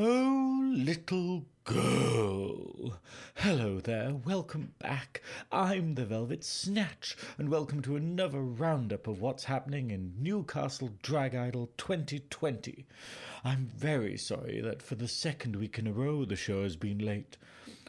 Oh, little girl. Hello there, welcome back. I'm the Velvet Snatch, and welcome to another roundup of what's happening in Newcastle Drag Idol 2020. I'm very sorry that for the second week in a row the show has been late.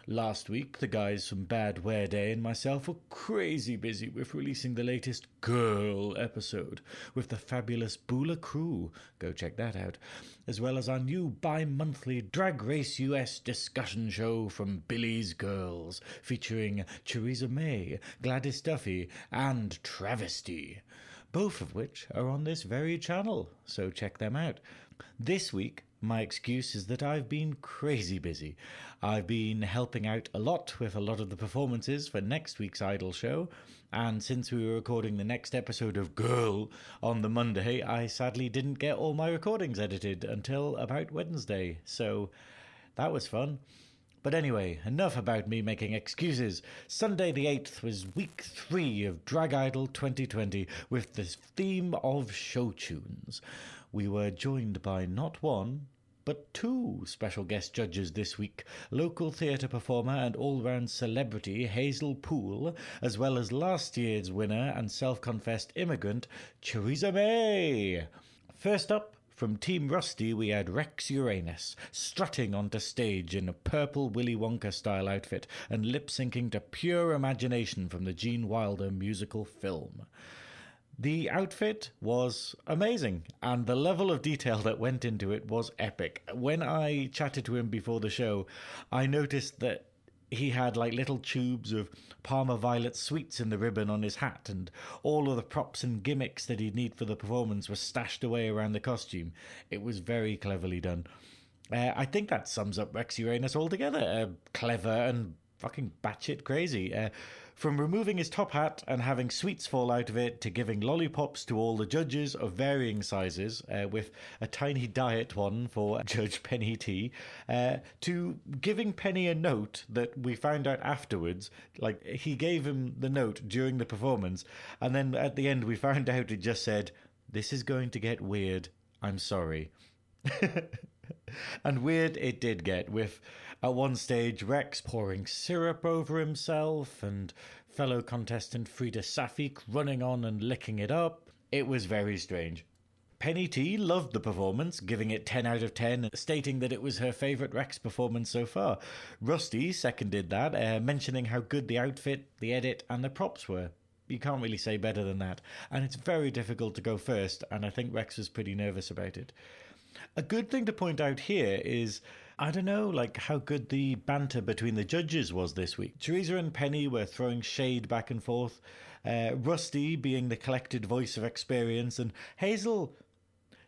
Last week, the guys from Bad Wear Day and myself were crazy busy with releasing the latest Girl episode with the fabulous Boola crew, go check that out, as well as our new bi-monthly Drag Race US discussion show from Billy's Girls, featuring Theresa May, Gladys Duffy, and Travesty, both of which are on this very channel, so check them out. This week, my excuse is that I've been crazy busy. I've been helping out a lot with a lot of the performances for next week's Idol show, and since we were recording the next episode of Girl on the Monday, I sadly didn't get all my recordings edited until about Wednesday, so that was fun. But anyway, enough about me making excuses. Sunday the 8th was week 3 of Drag Idol 2020 with the theme of show tunes. We were joined by not one, but two special guest judges this week, local theatre performer and all-round celebrity Hazel Poole, as well as last year's winner and self-confessed immigrant Theresa May. First up, from Team Rusty, we had Rex Uranus, strutting onto stage in a purple Willy Wonka-style outfit and lip-syncing to Pure Imagination from the Gene Wilder musical film. The outfit was amazing, and the level of detail that went into it was epic. When I chatted to him before the show, I noticed that he had like little tubes of Parma Violet sweets in the ribbon on his hat, and all of the props and gimmicks that he'd need for the performance were stashed away around the costume. It was very cleverly done. I think that sums up Rex Uranus altogether. Clever and fucking batshit crazy. From removing his top hat and having sweets fall out of it to giving lollipops to all the judges of varying sizes, with a tiny diet one for Judge Penny T, to giving Penny a note that we found out afterwards. Like, he gave him the note during the performance, and then at the end we found out it just said, "This is going to get weird. I'm sorry." And weird it did get, with at one stage Rex pouring syrup over himself and fellow contestant Frida Sapphic running on and licking it up. It was very strange. Penny T loved the performance, giving it 10 out of 10, stating that it was her favourite Rex performance so far. Rusty seconded that, mentioning how good the outfit, the edit and the props were. You can't really say better than that. And it's very difficult to go first, and I think Rex was pretty nervous about it. A good thing to point out here is, I don't know, like, how good the banter between the judges was this week. Theresa and Penny were throwing shade back and forth, Rusty being the collected voice of experience, and Hazel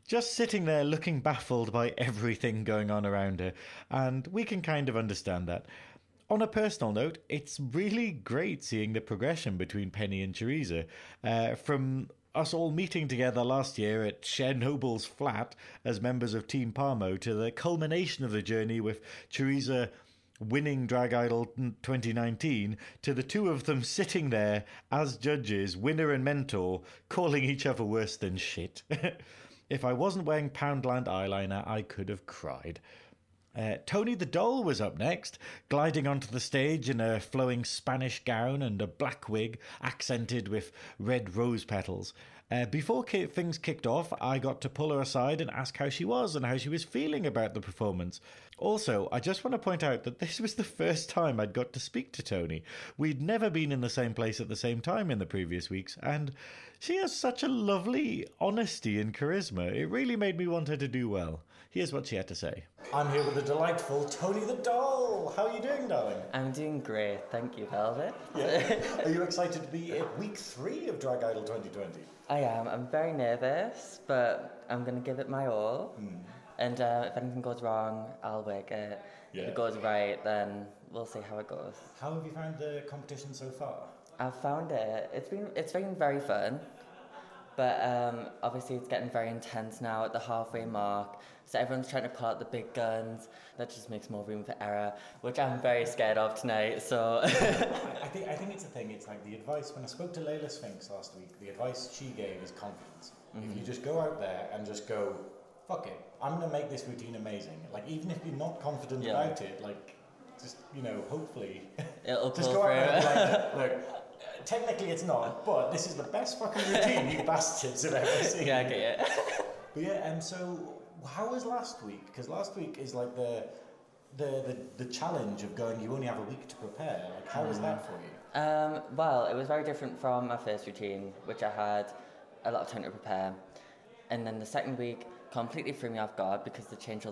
just sitting there looking baffled by everything going on around her, and we can kind of understand that. On a personal note, it's really great seeing the progression between Penny and Theresa, from us all meeting together last year at Chernobyl's flat as members of Team Parmo to the culmination of the journey with Theresa winning Drag Idol 2019 to the two of them sitting there as judges, winner and mentor, calling each other worse than shit. If I wasn't wearing Poundland eyeliner, I could have cried. Tony the Doll was up next, gliding onto the stage in a flowing Spanish gown and a black wig accented with red rose petals. Before things kicked off, I got to pull her aside and ask how she was and how she was feeling about the performance. Also, I just want to point out that this was the first time I'd got to speak to Tony. We'd never been in the same place at the same time in the previous weeks, and she has such a lovely honesty and charisma. It really made me want her to do well. Here's what she had to say. I'm here with the delightful Tony the Doll. How are you doing, darling? I'm doing great. Thank you, Velvet. Yeah. Are you excited to be at week 3 of Drag Idol 2020? I am. I'm very nervous, but I'm going to give it my all. Mm. And if anything goes wrong, I'll work it. Yeah. If it goes right, then we'll see how it goes. How have you found the competition so far? I've found it. It's been very fun. But obviously it's getting very intense now at the halfway mark, so everyone's trying to pull out the big guns. That just makes more room for error, which I'm very scared of tonight, so... I think it's a thing, it's like the advice, when I spoke to Layla Sphinx last week, the advice she gave is confidence. Mm-hmm. If you just go out there and just go, fuck it, I'm going to make this routine amazing. Like, even if you're not confident about it, like, just, you know, hopefully. It'll just go out there and like, look, technically it's not, but this is the best fucking routine you bastards have ever seen. Yeah, I get it. But yeah, and so how was last week? Because last week is like the challenge of going, you only have a week to prepare. Like, how was that for you? Well, it was very different from my first routine, which I had a lot of time to prepare. And then the second week completely threw me off guard because they changed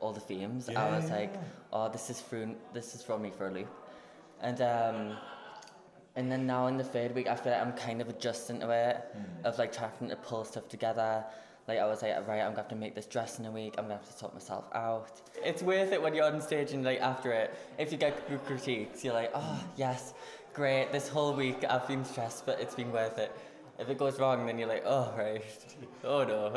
all the themes. Yeah. I was like, oh, this is throwing me for a loop. And then now in the third week, I feel like I'm kind of adjusting to it, of like trying to pull stuff together. Like, I was like, right, I'm going to have to make this dress in a week. I'm going to have to sort myself out. It's worth it when you're on stage and, like, after it, if you get good critiques, you're like, oh, yes, great. This whole week I've been stressed, but it's been worth it. If it goes wrong, then you're like, oh, right. Oh, no.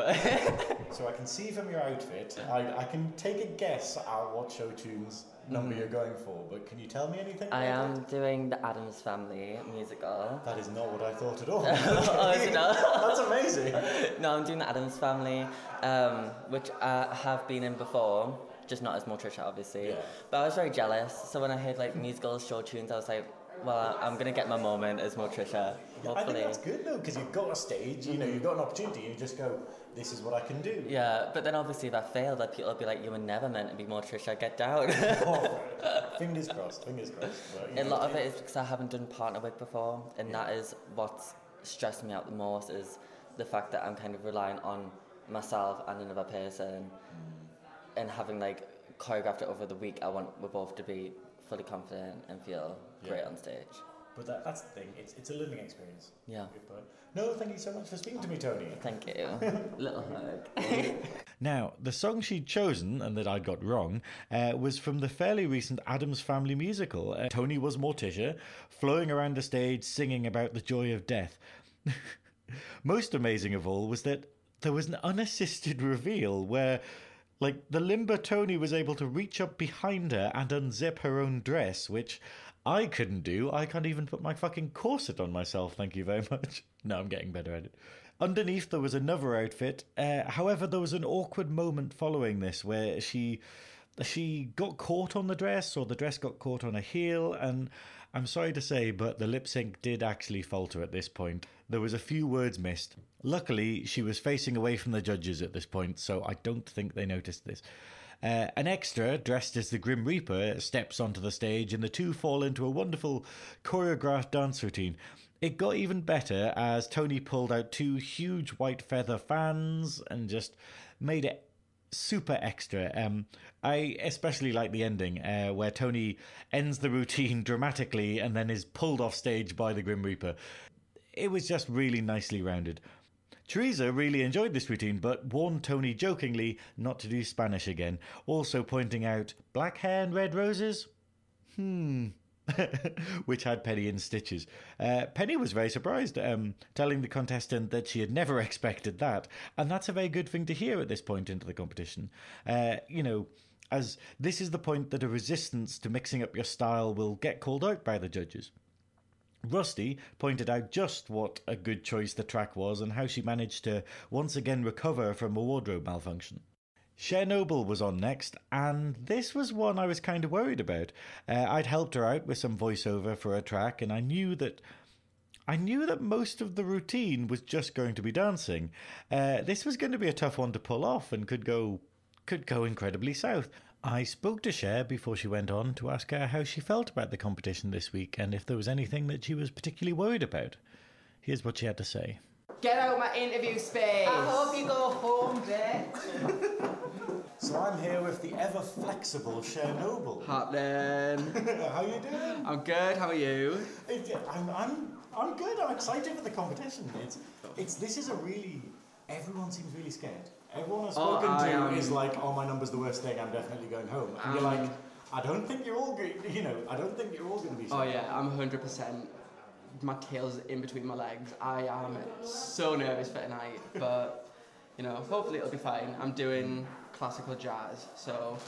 So I can see from your outfit, I can take a guess at what show tunes number you're going for, but can you tell me anything about it? Doing the Addams Family musical. That is not what I thought at all. Oh, is it not? That's amazing. No, I'm doing the Addams Family, which I have been in before, just not as Morticia, obviously. Yeah. But I was very jealous, so when I heard, like, musical show tunes, I was like, well, I'm going to get my moment as Morticia. Hopefully. I think that's good, though, because you've got a stage, you know, you've got an opportunity, and you just go, this is what I can do. Yeah, but then obviously if I failed, like, people will be like, you were never meant to be Morticia, get down. Fingers crossed, fingers crossed. But, a lot of it is because I haven't done partner work before, and that is what's stressed me out the most, is the fact that I'm kind of relying on myself and another person, and having, like, choreographed it over the week. I want we're both to be fully confident and feel great on stage. But that's the thing, it's a living experience. Yeah. But no, thank you so much for speaking to me, Tony. Thank you. Little hug. Now, the song she'd chosen, and that I'd got wrong, was from the fairly recent Addams Family musical. Tony was Morticia, flowing around the stage singing about the joy of death. Most amazing of all was that there was an unassisted reveal where, like, the limber Tony was able to reach up behind her and unzip her own dress, which I couldn't do. I can't even put my fucking corset on myself, thank you very much. No, I'm getting better at it. Underneath, there was another outfit. However, there was an awkward moment following this where she got caught on the dress, or the dress got caught on a heel, and I'm sorry to say, but the lip sync did actually falter at this point. There was a few words missed. Luckily, she was facing away from the judges at this point, so I don't think they noticed this. An extra, dressed as the Grim Reaper, steps onto the stage, and the two fall into a wonderful choreographed dance routine. It got even better as Tony pulled out two huge white feather fans and just made it super extra. I especially like the ending where Tony ends the routine dramatically and then is pulled off stage by the Grim Reaper. It was just really nicely rounded. Theresa really enjoyed this routine, but warned Tony jokingly not to do Spanish again, also pointing out black hair and red roses? Which had Penny in stitches. Penny was very surprised, telling the contestant that she had never expected that, and that's a very good thing to hear at this point into the competition. You know, as this is the point that a resistance to mixing up your style will get called out by the judges. Rusty pointed out just what a good choice the track was and how she managed to once again recover from a wardrobe malfunction. Chernobyl was on next, and this was one I was kind of worried about. I'd helped her out with some voiceover for a track, and I knew that most of the routine was just going to be dancing. This was going to be a tough one to pull off and could go incredibly south. I spoke to Cher before she went on to ask her how she felt about the competition this week and if there was anything that she was particularly worried about. Here's what she had to say. Get out of my interview space. I hope you go home, bitch. So I'm here with the ever-flexible Chernobyl. Happening. How you doing? I'm good, how are you? I'm good, I'm excited for the competition. This is a really... Everyone seems really scared. Everyone I've spoken to is like, oh, my number's the worst thing, I'm definitely going home. And you're like, I don't think you're all going to be scared. Oh, yeah, I'm 100%. My tail's in between my legs. I am so nervous for tonight, but, you know, hopefully it'll be fine. I'm doing classical jazz, so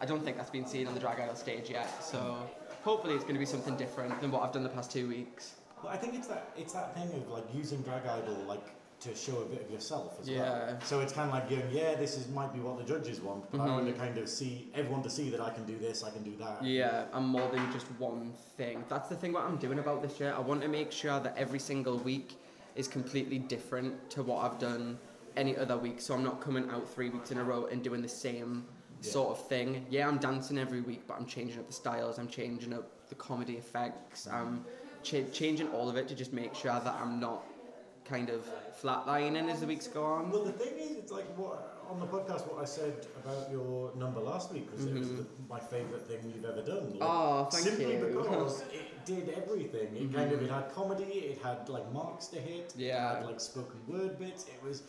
I don't think that's been seen on the Drag Idol stage yet, so hopefully it's going to be something different than what I've done the past 2 weeks. Well, I think it's that thing of, like, using Drag Idol, like, to show a bit of yourself as well. So it's kind of like going, yeah, this is might be what the judges want, but I want to kind of see everyone to see that I can do this, I can do that. Yeah, I'm more than just one thing. That's the thing what I'm doing about this year. I want to make sure that every single week is completely different to what I've done any other week. So I'm not coming out 3 weeks in a row and doing the same sort of thing. Yeah, I'm dancing every week, but I'm changing up the styles, I'm changing up the comedy effects, I'm changing all of it to just make sure that I'm not kind of flatlining as the weeks go on. Well, the thing is, it's like what on the podcast what I said about your number last week because it was my favourite thing you've ever done. Like, oh, thank you. Simply because it did everything. It kind of it had comedy, it had like marks to hit, it had like spoken word bits. It was.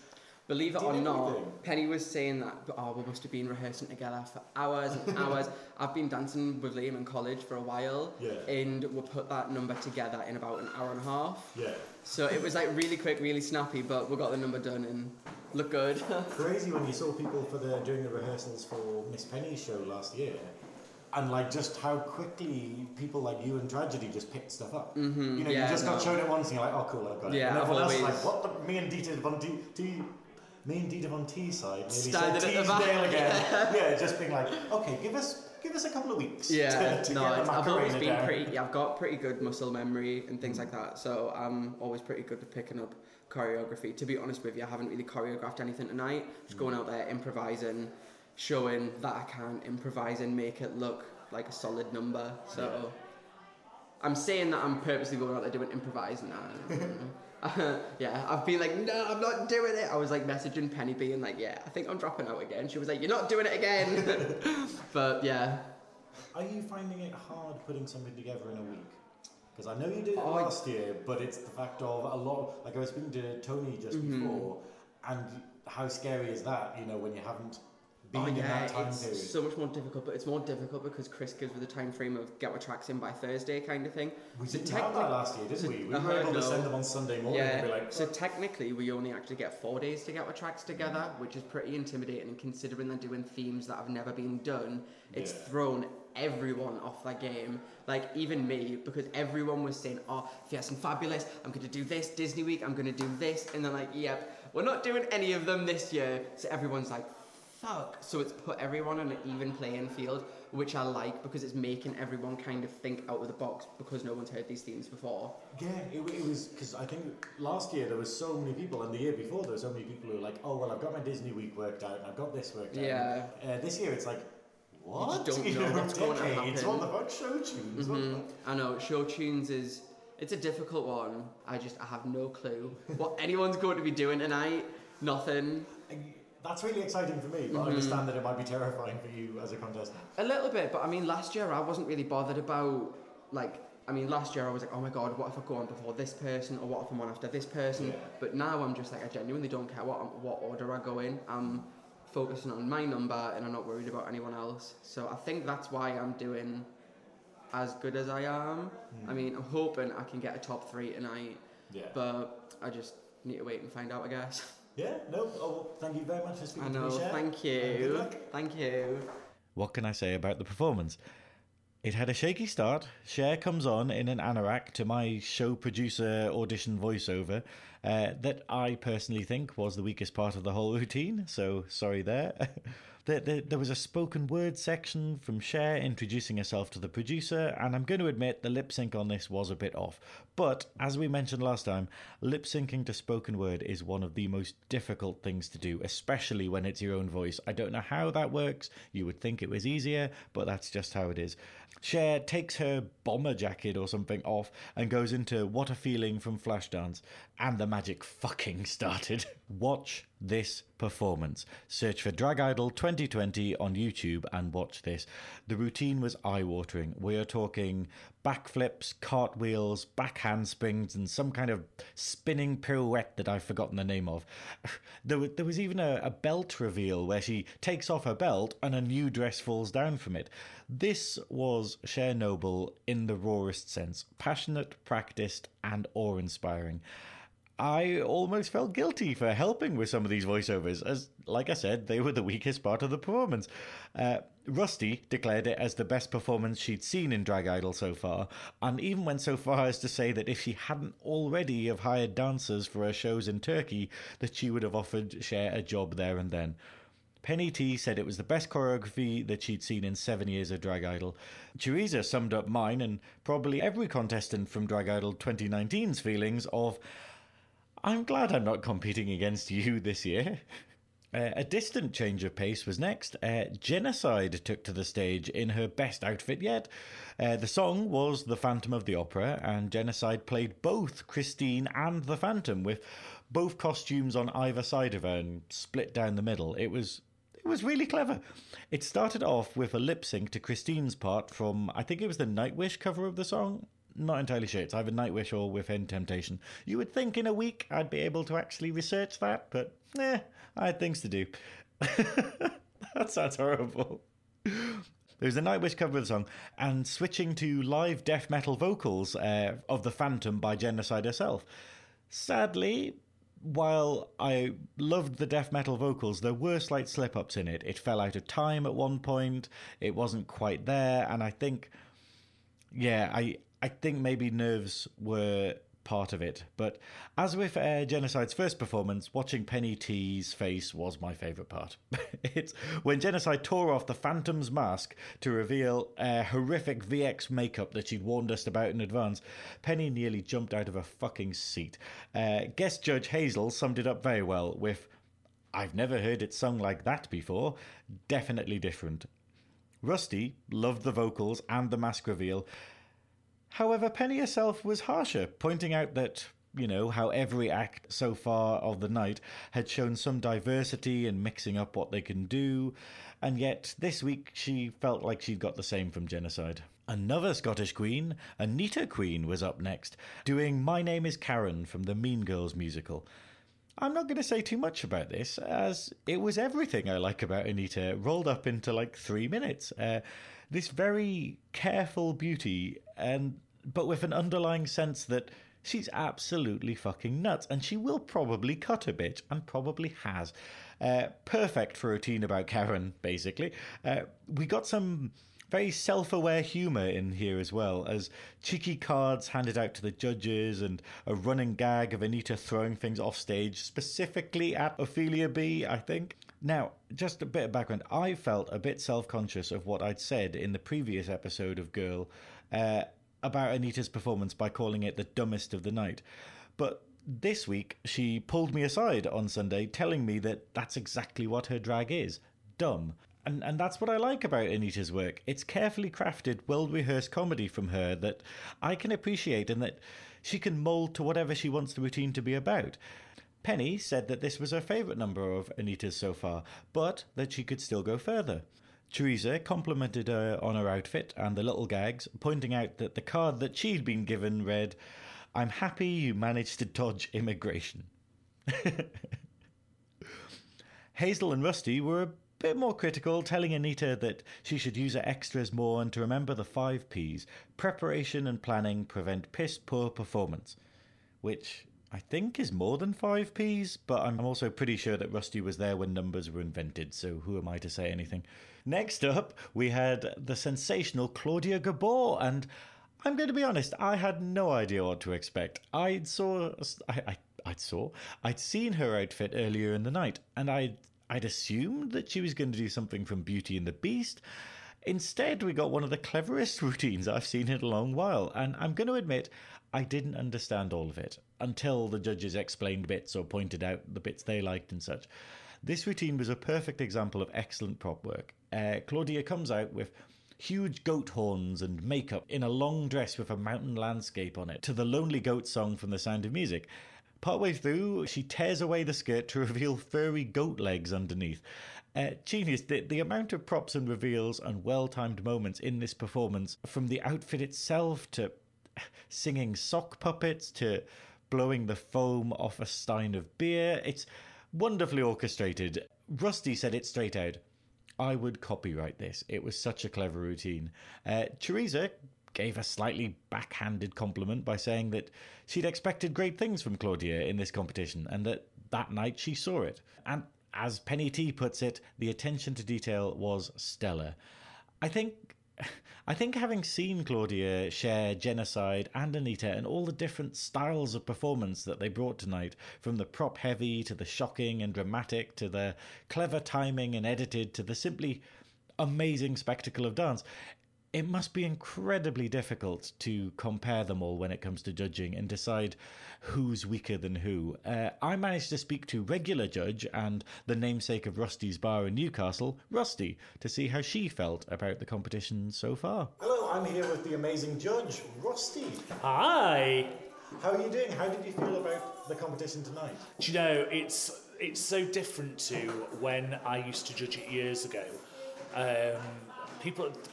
Believe it or not, Penny was saying that, oh, we must have been rehearsing together for hours and hours. I've been dancing with Liam in college for a while, and we put that number together in about an hour and a half. Yeah. So it was like really quick, really snappy, but we got the number done and looked good. Crazy when you saw people for the during the rehearsals for Miss Penny's show last year. And like just how quickly people like you and Tragedy just picked stuff up. You know, you just got shown it once and you're like, oh cool, I've got it. And everyone else is like, what the, me and Dita von D, me and Dita von T's side, maybe standing at the back again. Just being like, okay, give us a couple of weeks. To no, get the I've always been down. I've got pretty good muscle memory and things like that, so I'm always pretty good at picking up choreography. To be honest with you, I haven't really choreographed anything tonight. Just going out there, improvising, showing that I can improvise and make it look like a solid number. So I'm saying that I'm purposely going out there doing improvising now. I've been like, no, I'm not doing it. I was like messaging Penny being like, yeah, I think I'm dropping out again. She was like, you're not doing it again. But yeah. Are you finding it hard putting something together in a week? Because I know you did it last year, but it's the fact of a lot of, like I was speaking to Tony just before, and how scary is that, you know, when you haven't been in that time period? It's so much more difficult, but it's more difficult because Chris gives with the time frame of get our tracks in by Thursday kind of thing. We didn't have that last year, didn't we? We were able to send them on Sunday morning and be like... So technically, we only actually get 4 days to get our tracks together, which is pretty intimidating, and considering they're doing themes that have never been done, it's thrown everyone off their game. Like, even me, because everyone was saying, oh, Fierce and Fabulous, I'm going to do this, Disney Week, I'm going to do this, and they're like, yep, we're not doing any of them this year. So everyone's like... fuck. So it's put everyone on an even playing field, which I like because it's making everyone kind of think out of the box because no one's heard these themes before. Yeah, it was because I think last year there was so many people, and the year before there were so many people who were like, oh, well, I've got my Disney week worked out and I've got this worked out. Yeah. This year it's like, what? You just don't know what's going to happen. It's all about show tunes. I know, show tunes is, it's a difficult one. I have no clue what anyone's going to be doing tonight. Nothing. That's really exciting for me, but I understand that it might be terrifying for you as a contestant. A little bit, but I mean, last year I wasn't really bothered about, like, I mean, last year I was like, oh my god, what if I go on before this person, or what if I'm on after this person? Yeah. But now I'm just like, I genuinely don't care what order I go in. I'm focusing on my number, and I'm not worried about anyone else. So I think that's why I'm doing as good as I am. I mean, I'm hoping I can get a top three tonight, but I just need to wait and find out, I guess. Yeah, no, well, thank you very much for speaking to me, Cher. Thank you. Thank you. What can I say about the performance? It had a shaky start. Cher comes on in an anorak to my show producer audition voiceover that I personally think was the weakest part of the whole routine, so sorry there. There was a spoken word section from Cher introducing herself to the producer, and I'm going to admit the lip sync on this was a bit off. But, as we mentioned last time, lip syncing to spoken word is one of the most difficult things to do, especially when it's your own voice. I don't know how that works. You would think it was easier, but that's just how it is. Cher takes her bomber jacket or something off and goes into What a Feeling from Flashdance, and the magic fucking started. Watch this performance. Search for Drag Idol 2020 on YouTube and watch this. The routine was eye-watering. We are talking backflips, cartwheels, back handsprings, and some kind of spinning pirouette that I've forgotten the name of. There was even a belt reveal where she takes off her belt and a new dress falls down from it. This was Chernobyl in the rawest sense. Passionate, practiced, and awe-inspiring. I almost felt guilty for helping with some of these voiceovers, as, like I said, they were the weakest part of the performance. Rusty declared it as the best performance she'd seen in Drag Idol so far, and even went so far as to say that if she hadn't already have hired dancers for her shows in Turkey, that she would have offered Cher a job there and then. Penny T said it was the best choreography that she'd seen in 7 years of Drag Idol. Theresa summed up mine, and probably every contestant from Drag Idol 2019's feelings of... I'm glad I'm not competing against you this year. A distant change of pace was next. Genocide took to the stage in her best outfit yet. The song was The Phantom of the Opera, and Genocide played both Christine and The Phantom, with both costumes on either side of her and split down the middle. It was really clever. It started off with a lip sync to Christine's part from, I think it was the Nightwish cover of the song. Not entirely sure. It's either Nightwish or Within Temptation. You would think in a week I'd be able to actually research that, but I had things to do. That sounds horrible. There's the Nightwish cover of the song, and switching to live death metal vocals of The Phantom by Genocide herself. Sadly, while I loved the death metal vocals, there were slight slip-ups in it. It fell out of time at one point, it wasn't quite there, and I think... yeah, I think maybe nerves were part of it. But as with Genocide's first performance, watching Penny T's face was my favourite part. It's when Genocide tore off the Phantom's mask to reveal horrific VX makeup that she'd warned us about in advance. Penny nearly jumped out of her fucking seat. Guest judge Hazel summed it up very well with, I've never heard it sung like that before. Definitely different. Rusty loved the vocals and the mask reveal. However, Penny herself was harsher, pointing out that, you know, how every act so far of the night had shown some diversity and mixing up what they can do, and yet this week she felt like she'd got the same from Genocide. Another Scottish queen, Anita Queen, was up next, doing My Name is Karen from the Mean Girls musical. I'm not going to say too much about this, as it was everything I like about Anita rolled up into like 3 minutes. This very careful beauty, but with an underlying sense that she's absolutely fucking nuts, and she will probably cut a bit, and probably has. Perfect for a teen about Karen, basically. We got some very self-aware humour in here as well, as cheeky cards handed out to the judges and a running gag of Anita throwing things off stage, specifically at Ophelia B, I think. Now, just a bit of background. I felt a bit self-conscious of what I'd said in the previous episode of Girl about Anita's performance by calling it the dumbest of the night. But this week, she pulled me aside on Sunday, telling me that that's exactly what her drag is. Dumb. And that's what I like about Anita's work. It's carefully crafted, well-rehearsed comedy from her that I can appreciate, and that she can mould to whatever she wants the routine to be about. Penny said that this was her favourite number of Anita's so far, but that she could still go further. Theresa complimented her on her outfit and the little gags, pointing out that the card that she'd been given read, I'm happy you managed to dodge immigration. Hazel and Rusty were a bit more critical, telling Anita that she should use her extras more and to remember the 5 P's. Preparation and planning prevent piss-poor performance. Which I think is more than 5 P's, but I'm also pretty sure that Rusty was there when numbers were invented, so who am I to say anything? Next up, we had the sensational Claudia Gabor, and I'm going to be honest, I had no idea what to expect. I'd seen her outfit earlier in the night, and I'd assumed that she was going to do something from Beauty and the Beast. Instead, we got one of the cleverest routines I've seen in a long while, and I'm going to admit I didn't understand all of it until the judges explained bits or pointed out the bits they liked and such. This routine was a perfect example of excellent prop work. Claudia comes out with huge goat horns and makeup in a long dress with a mountain landscape on it to the Lonely Goat song from The Sound of Music. Partway through, she tears away the skirt to reveal furry goat legs underneath. Genius, the amount of props and reveals and well-timed moments in this performance, from the outfit itself to singing sock puppets to blowing the foam off a stein of beer, it's wonderfully orchestrated. Rusty said it straight out. I would copyright this. It was such a clever routine. Theresa gave a slightly backhanded compliment by saying that she'd expected great things from Claudia in this competition and that that night she saw it. And as Penny T puts it, the attention to detail was stellar. I think having seen Claudia share Genocide and Anita and all the different styles of performance that they brought tonight, from the prop-heavy to the shocking and dramatic to the clever timing and edited to the simply amazing spectacle of dance, it must be incredibly difficult to compare them all when it comes to judging and decide who's weaker than who. I managed to speak to regular judge and the namesake of Rusty's Bar in Newcastle, Rusty, to see how she felt about the competition so far. Hello, I'm here with the amazing judge, Rusty. Hi. How are you doing? How did you feel about the competition tonight? Do you know, it's so different to when I used to judge it years ago.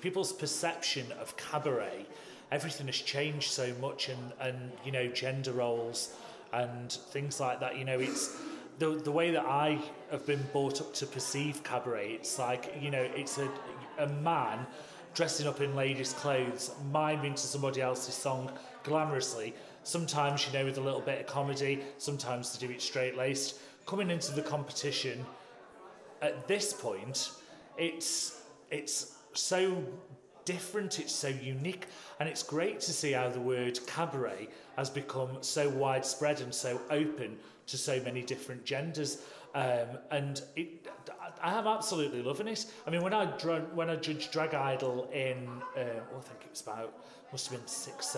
People's perception of cabaret, everything has changed so much, and you know, gender roles and things like that. You know, it's the way that I have been brought up to perceive cabaret. It's like, you know, it's a man dressing up in ladies' clothes, miming to somebody else's song glamorously. Sometimes, you know, with a little bit of comedy. Sometimes they do it straight-laced. Coming into the competition at this point, it's so different, it's so unique, and it's great to see how the word cabaret has become so widespread and so open to so many different genders. I am absolutely loving it. I mean, when I judged Drag Idol in, I think it was must have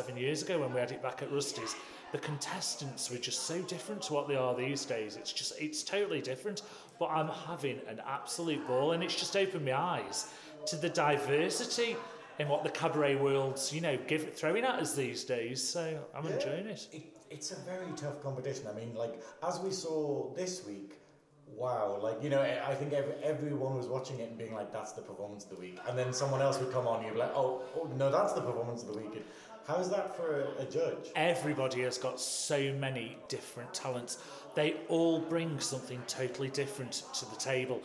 been 6-7 years ago when we had it back at Rusty's, the contestants were just so different to what they are these days. It's totally different, but I'm having an absolute ball, and it's just opened my eyes to the diversity in what the cabaret world's, you know, throwing at us these days, so I'm enjoying it. It's a very tough competition. I mean, like, as we saw this week, wow, like, you know, I think everyone was watching it and being like, that's the performance of the week, and then someone else would come on and you'd be like, oh no, that's the performance of the week. How is that for a judge? Everybody has got so many different talents. They all bring something totally different to the table,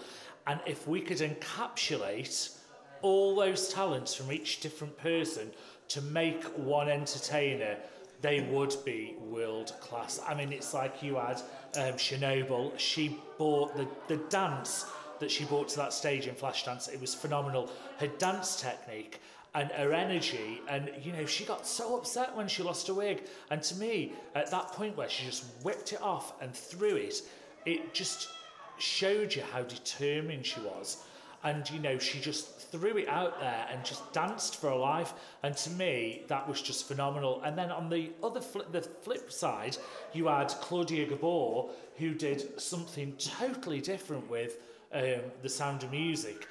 and if we could encapsulate all those talents from each different person to make one entertainer, they would be world class. I mean, it's like you had Chernobyl. She brought the dance that she brought to that stage in Flashdance. It was phenomenal. Her dance technique and her energy, and you know, she got so upset when she lost her wig. And to me, at that point where she just whipped it off and threw it, it just showed you how determined she was. And, you know, she just threw it out there and just danced for her life. And to me, that was just phenomenal. And then on the other flip side, you had Claudia Gabor, who did something totally different with the Sound of Music.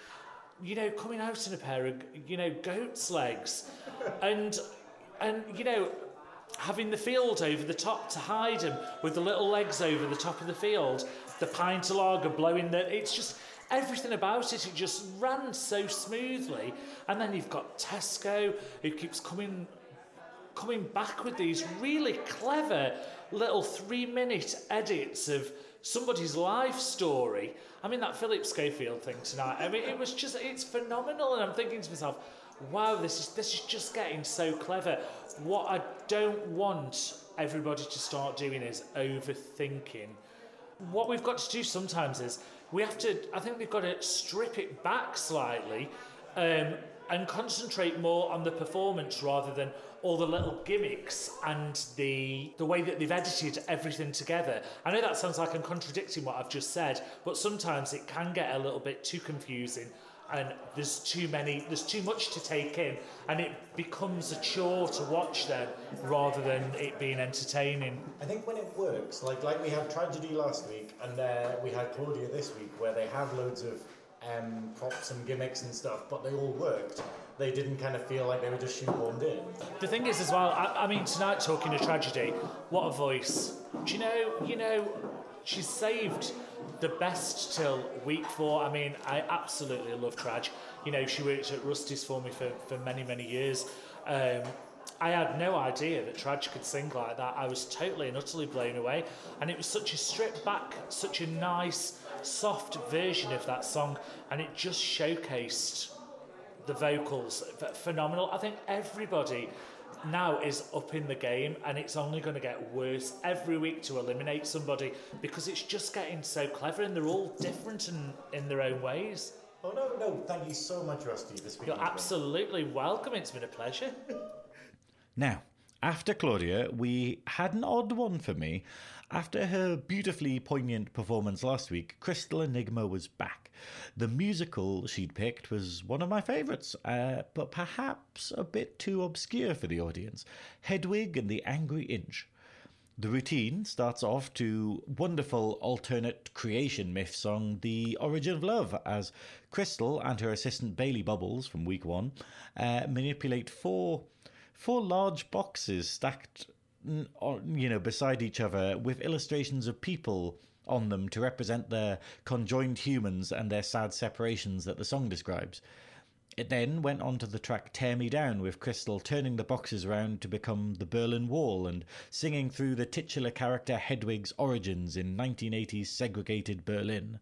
You know, coming out in a pair of, you know, goat's legs. And you know, having the field over the top to hide him with the little legs over the top of the field. The pint of lager blowing the... It's just... Everything about it just ran so smoothly. And then you've got Tesco, who keeps coming back with these really clever little 3-minute edits of somebody's life story. I mean, that Philip Schofield thing tonight, I mean, it was just, it's phenomenal. And I'm thinking to myself, wow, this is just getting so clever. What I don't want everybody to start doing is overthinking. What we've got to do sometimes is I think we've got to strip it back slightly and concentrate more on the performance rather than all the little gimmicks and the way that they've edited everything together. I know that sounds like I'm contradicting what I've just said, but sometimes it can get a little bit too confusing and there's too much to take in, and it becomes a chore to watch them rather than it being entertaining. I think when it works, like we had Tragedy last week, and we had Claudia this week, where they have loads of props and gimmicks and stuff, but they all worked. They didn't kind of feel like they were just shoehorned in. The thing is as well, I mean, tonight, talking to Tragedy, what a voice. Do you know, she's saved the best till week 4. I mean, I absolutely love Traj. You know, she worked at Rusty's for me for many, many years. I had no idea that Traj could sing like that. I was totally and utterly blown away. And it was such a stripped back, such a nice, soft version of that song. And it just showcased the vocals, phenomenal. I think everybody now is up in the game, and it's only going to get worse every week to eliminate somebody, because it's just getting so clever and they're all different and in their own ways. Oh, no, no, thank you so much, Rusty. You're absolutely welcome. It's been a pleasure. Now, after Claudia, we had an odd one for me. After her beautifully poignant performance last week, Crystal Enigma was back. The musical she'd picked was one of my favourites, but perhaps a bit too obscure for the audience. Hedwig and the Angry Inch. The routine starts off to wonderful alternate creation myth song The Origin of Love, as Crystal and her assistant Bailey Bubbles from week one manipulate four large boxes stacked beside each other with illustrations of people on them to represent their conjoined humans and their sad separations that the song describes. It then went on to the track Tear Me Down, with Crystal turning the boxes around to become the Berlin Wall and singing through the titular character Hedwig's origins in 1980s segregated Berlin.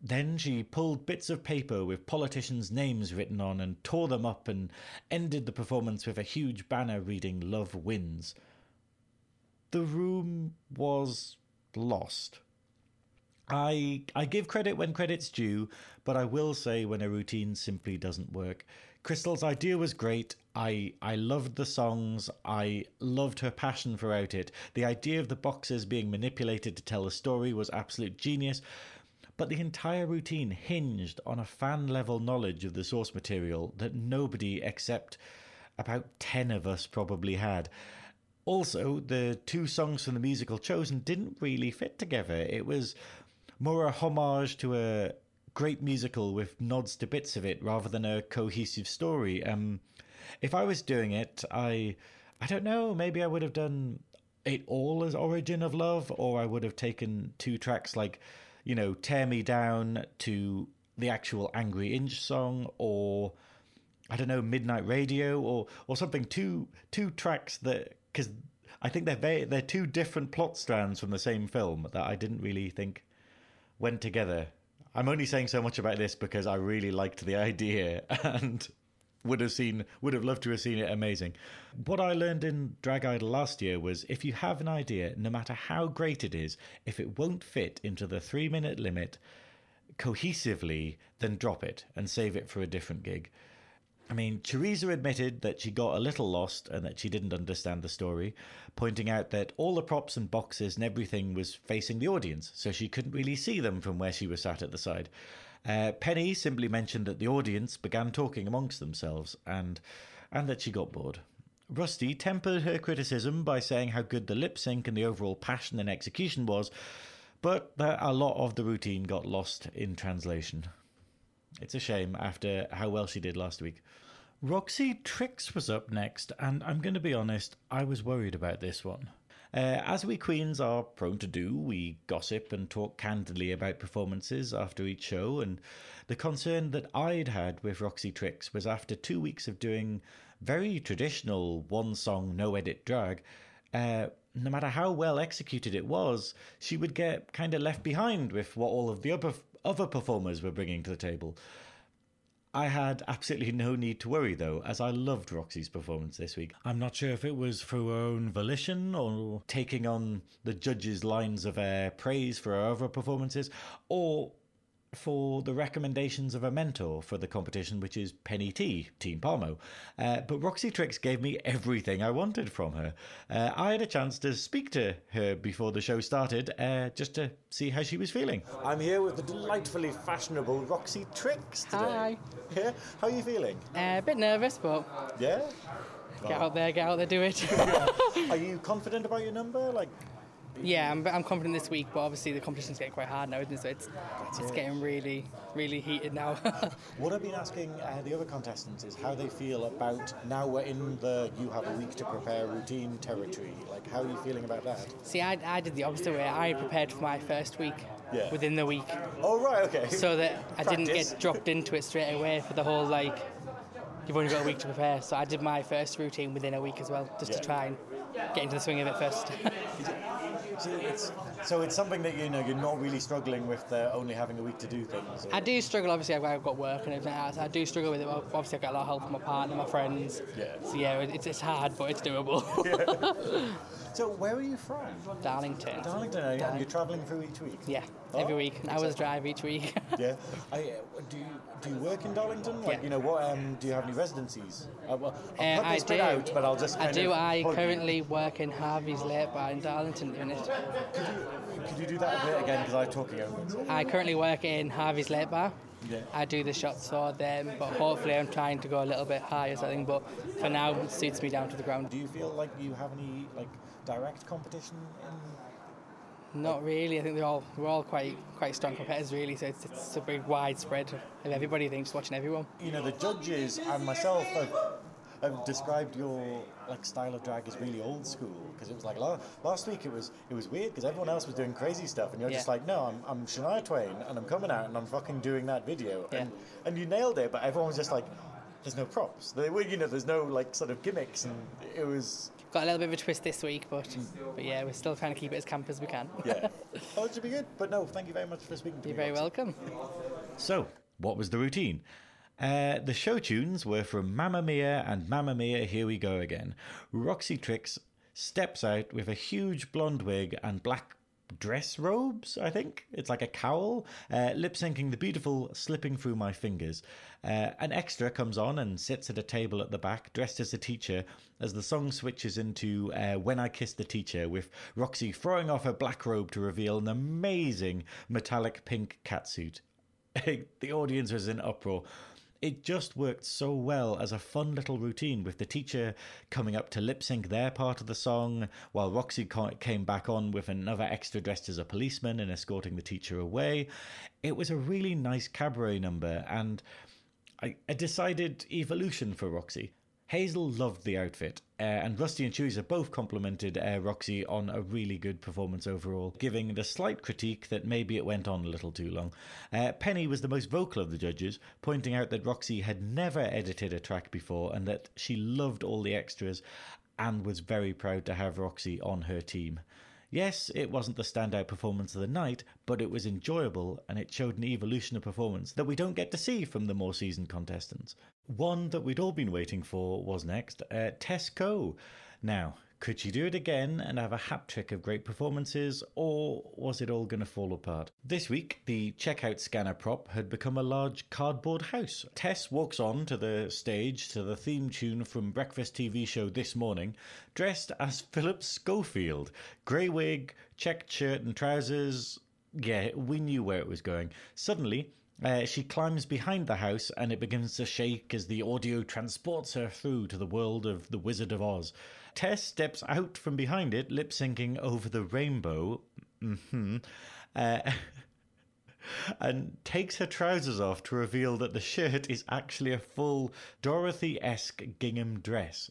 Then she pulled bits of paper with politicians' names written on and tore them up, and ended the performance with a huge banner reading Love Wins. The room was lost. I give credit when credit's due, but I will say when a routine simply doesn't work. Crystal's idea was great. I loved the songs. I loved her passion throughout it. The idea of the boxes being manipulated to tell a story was absolute genius. But the entire routine hinged on a fan-level knowledge of the source material that nobody except about 10 of us probably had. Also, the two songs from the musical chosen didn't really fit together. It was more a homage to a great musical with nods to bits of it rather than a cohesive story. If I was doing it, I don't know, maybe I would have done it all as Origin of Love, or I would have taken two tracks like, Tear Me Down to the actual Angry Inch song, or, I don't know, Midnight Radio, or something, two tracks that, because I think they're two different plot strands from the same film that I didn't really think went together. I'm only saying so much about this because I really liked the idea and would have loved to have seen it amazing. What I learned in Drag Idol last year was, if you have an idea, no matter how great it is, if it won't fit into the 3-minute limit cohesively, then drop it and save it for a different gig. I mean, Theresa admitted that she got a little lost and that she didn't understand the story, pointing out that all the props and boxes and everything was facing the audience, so she couldn't really see them from where she was sat at the side. Penny simply mentioned that the audience began talking amongst themselves and that she got bored. Rusty tempered her criticism by saying how good the lip sync and the overall passion and execution was, but that a lot of the routine got lost in translation. It's a shame after how well she did last week. Roxy Trix was up next, and I'm going to be honest, I was worried about this one. As we queens are prone to do, we gossip and talk candidly about performances after each show, and the concern that I'd had with Roxy Trix was, after 2 weeks of doing very traditional one-song, no-edit drag, no matter how well executed it was, she would get kind of left behind with what all of the other performers were bringing to the table. I had absolutely no need to worry, though, as I loved Roxy's performance this week. I'm not sure if it was through her own volition or taking on the judges' lines of praise for her other performances, or for the recommendations of a mentor for the competition, which is Penny T, Team Palmo. But Roxy Trix gave me everything I wanted from her. I had a chance to speak to her before the show started, just to see how she was feeling. I'm here with the delightfully fashionable Roxy Trix today. Hi. Yeah. How are you feeling? A bit nervous, but... Yeah? Get out there, do it. Are you confident about your number? Yeah, I'm confident this week, but obviously the competition's getting quite hard now, isn't it? So it's getting really, really heated now. What I've been asking the other contestants is how they feel about, now we're in the you have a week to prepare routine territory. How are you feeling about that? See, I did the opposite way. I prepared for my first week within the week. Oh, right, okay. So that I didn't get dropped into it straight away for the whole, you've only got a week to prepare. So I did my first routine within a week as well, just to try and get into the swing of it first. So it's something that, you know, you're not really struggling with only having a week to do things. Or... I do struggle, obviously, I've got work and everything else. I do struggle with it. Obviously, I've got a lot of help from my partner, my friends. Yeah. So yeah, it's hard, but it's doable. Yeah. So where are you from? Darlington. Darlington, are you? And you're travelling through each week? Yeah, oh, every week. An hour's drive each week. Yeah. Do you work in Darlington? Like, yeah. You know, what? Do you have any residencies? Well, I'll put this bit out, but I'll just. I currently work in Harvey's Late Bar in Darlington. Could you do that a bit again, because I'm talking over it? So. I currently work in Harvey's Late Bar. Yeah. I do the shots for them, but hopefully I'm trying to go a little bit higher, I think. But for now, it suits me down to the ground. Do you feel like you have any like direct competition? Not really. I think we're all quite strong competitors, really. So it's a big widespread of everybody. I think just watching everyone. You know, the judges and myself have described your like style of drag as really old school, because it was like last week it was weird because everyone else was doing crazy stuff and you're just like, no, I'm Shania Twain and I'm coming out and I'm fucking doing that video and you nailed it, but everyone was just like, there's no props, there were, you know, there's no like sort of gimmicks, and it was got a little bit of a twist this week, but yeah, we're still trying to keep it as camp as we can. Yeah. Oh, it should be good. But no, thank you very much for speaking to me. You're very welcome. So what was the routine? The show tunes were from Mamma Mia and Mamma Mia, Here We Go Again. Roxy Trix steps out with a huge blonde wig and black dress robes, I think. It's like a cowl, lip-syncing the beautiful Slipping Through My Fingers. An extra comes on and sits at a table at the back, dressed as a teacher, as the song switches into When I Kissed the Teacher, with Roxy throwing off her black robe to reveal an amazing metallic pink catsuit. The audience was in uproar. It just worked so well as a fun little routine, with the teacher coming up to lip-sync their part of the song while Roxy came back on with another extra dressed as a policeman and escorting the teacher away. It was a really nice cabaret number and a decided evolution for Roxy. Hazel loved the outfit, and Rusty and Chewies have both complimented Roxy on a really good performance overall, giving the slight critique that maybe it went on a little too long. Penny was the most vocal of the judges, pointing out that Roxy had never edited a track before and that she loved all the extras and was very proud to have Roxy on her team. Yes, it wasn't the standout performance of the night, but it was enjoyable and it showed an evolution of performance that we don't get to see from the more seasoned contestants. One that we'd all been waiting for was next, Tesco. Now, could she do it again and have a hat trick of great performances, or was it all going to fall apart? This week, the checkout scanner prop had become a large cardboard house. Tess walks on to the stage to the theme tune from breakfast TV show This Morning, dressed as Philip Schofield. Grey wig, checked shirt and trousers. Yeah, we knew where it was going. Suddenly, she climbs behind the house and it begins to shake as the audio transports her through to the world of the Wizard of Oz. Tess steps out from behind it, lip-syncing Over the Rainbow, and takes her trousers off to reveal that the shirt is actually a full Dorothy-esque gingham dress.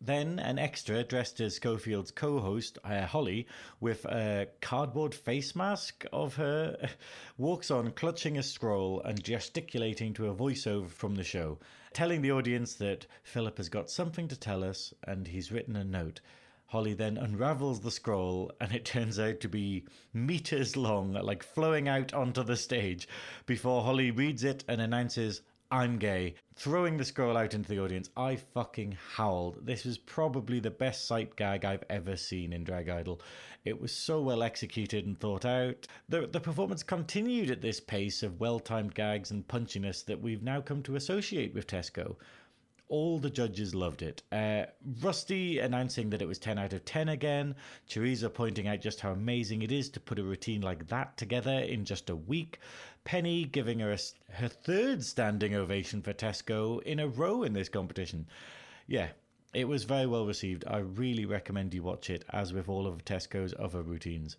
Then an extra dressed as Schofield's co-host, Holly, with a cardboard face mask of her, walks on clutching a scroll and gesticulating to a voiceover from the show, telling the audience that Philip has got something to tell us and he's written a note. Holly then unravels the scroll and it turns out to be meters long, like flowing out onto the stage, before Holly reads it and announces, "I'm gay," throwing the scroll out into the audience. I fucking howled. This was probably the best sight gag I've ever seen in Drag Idol. It was so well executed and thought out. The performance continued at this pace of well-timed gags and punchiness that we've now come to associate with Tesco. All the judges loved it. Rusty announcing that it was 10 out of 10 again. Theresa pointing out just how amazing it is to put a routine like that together in just a week. Penny giving her third standing ovation for Tesco in a row in this competition. Yeah, it was very well received. I really recommend you watch it, as with all of Tesco's other routines.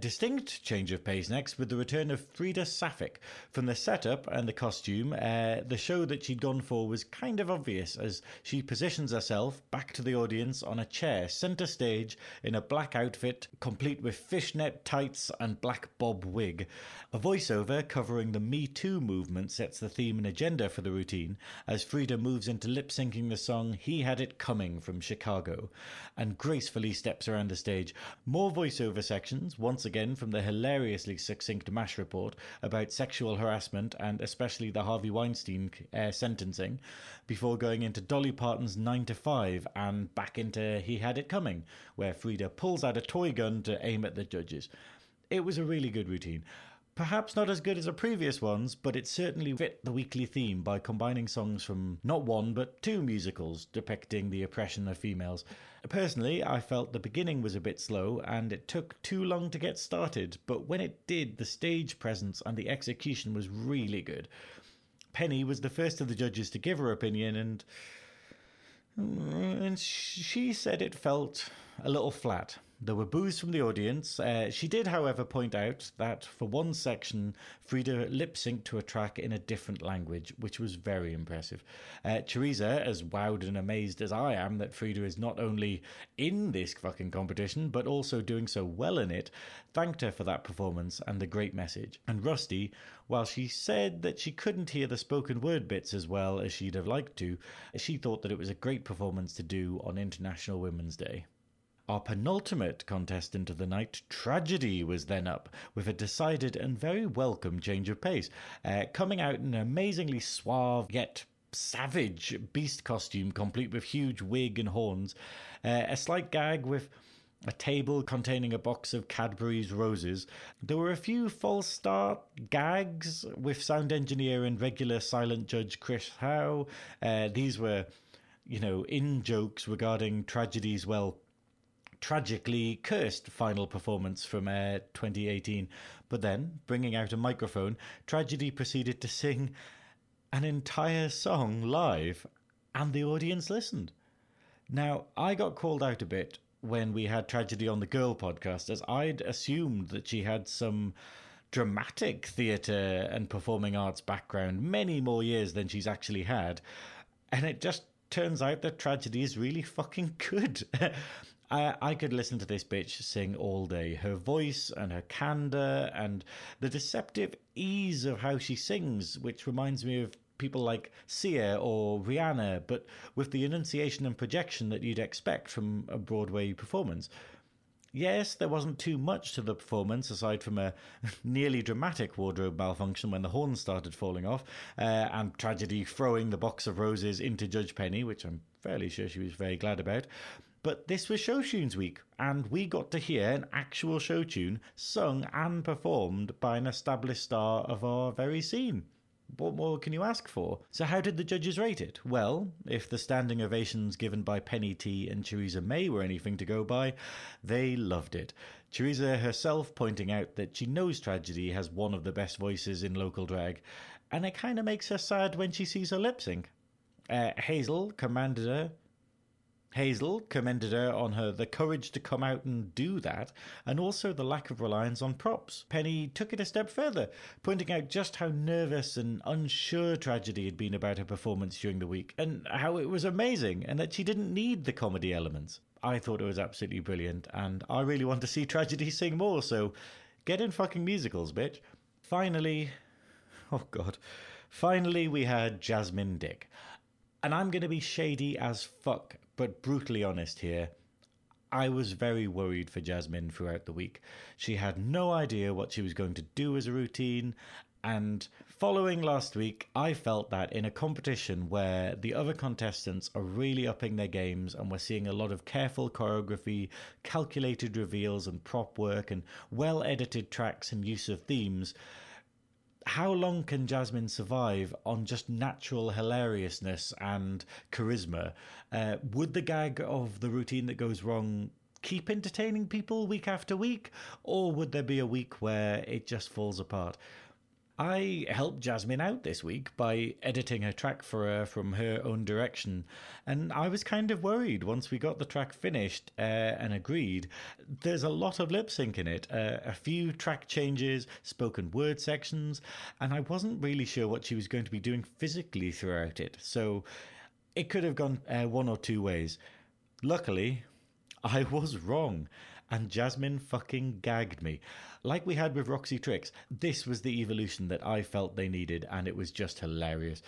Distinct change of pace next with the return of Frida Sapphic. From the setup and the costume, the show that she'd gone for was kind of obvious as she positions herself back to the audience on a chair, centre stage, in a black outfit, complete with fishnet tights and black bob wig. A voiceover covering the Me Too movement sets the theme and agenda for the routine as Frida moves into lip-syncing the song He Had It Coming from Chicago and gracefully steps around the stage. More voiceover sections, once again from the hilariously succinct MASH report about sexual harassment and especially the Harvey Weinstein sentencing, before going into Dolly Parton's 9 to 5 and back into He Had It Coming, where Frida pulls out a toy gun to aim at the judges. It was a really good routine. Perhaps not as good as the previous ones, but it certainly fit the weekly theme by combining songs from not one but two musicals depicting the oppression of females. Personally, I felt the beginning was a bit slow and it took too long to get started, but when it did, the stage presence and the execution was really good. Penny was the first of the judges to give her opinion, and she said it felt a little flat. There were boos from the audience. She did, however, point out that for one section, Frida lip-synced to a track in a different language, which was very impressive. Theresa, as wowed and amazed as I am that Frida is not only in this fucking competition, but also doing so well in it, thanked her for that performance and the great message. And Rusty, while she said that she couldn't hear the spoken word bits as well as she'd have liked to, she thought that it was a great performance to do on International Women's Day. Our penultimate contestant of the night, Tragedy, was then up, with a decided and very welcome change of pace, coming out in an amazingly suave yet savage beast costume, complete with huge wig and horns, a slight gag with a table containing a box of Cadbury's roses. There were a few false start gags with sound engineer and regular silent judge Chris Howe. These were, in-jokes regarding Tragedy's, tragically cursed final performance from 2018. But then, bringing out a microphone, Tragedy proceeded to sing an entire song live, and the audience listened. Now, I got called out a bit when we had Tragedy on the Girl podcast, as I'd assumed that she had some dramatic theatre and performing arts background many more years than she's actually had, and it just turns out that Tragedy is really fucking good. I could listen to this bitch sing all day. Her voice and her candour and the deceptive ease of how she sings, which reminds me of people like Sia or Rihanna, but with the enunciation and projection that you'd expect from a Broadway performance. Yes, there wasn't too much to the performance, aside from a nearly dramatic wardrobe malfunction when the horns started falling off, and Tragedy throwing the box of roses into Judge Penny, which I'm fairly sure she was very glad about. But this was Show Tunes Week, and we got to hear an actual show tune sung and performed by an established star of our very scene. What more can you ask for? So how did the judges rate it? Well, if the standing ovations given by Penny T and Theresa May were anything to go by, they loved it. Theresa herself pointing out that she knows Tragedy has one of the best voices in local drag, and it kind of makes her sad when she sees her lip sync. Hazel commended her on the courage to come out and do that, and also the lack of reliance on props. Penny took it a step further, pointing out just how nervous and unsure Tragedy had been about her performance during the week, and how it was amazing, and that she didn't need the comedy elements. I thought it was absolutely brilliant, and I really want to see Tragedy sing more, so get in fucking musicals, bitch. Finally, we had Jasmine Dick. And I'm going to be shady as fuck, but brutally honest here. I was very worried for Jasmine throughout the week. She had no idea what she was going to do as a routine, and following last week, I felt that in a competition where the other contestants are really upping their games and we're seeing a lot of careful choreography, calculated reveals and prop work and well-edited tracks and use of themes, how long can Jasmine survive on just natural hilariousness and charisma? Would the gag of the routine that goes wrong keep entertaining people week after week? Or would there be a week where it just falls apart? I helped Jasmine out this week by editing a track for her from her own direction, and I was kind of worried once we got the track finished and agreed. There's a lot of lip sync in it, a few track changes, spoken word sections, and I wasn't really sure what she was going to be doing physically throughout it, so it could have gone one or two ways. Luckily, I was wrong, and Jasmine fucking gagged me. Like we had with Roxy Trix, this was the evolution that I felt they needed, and it was just hilarious.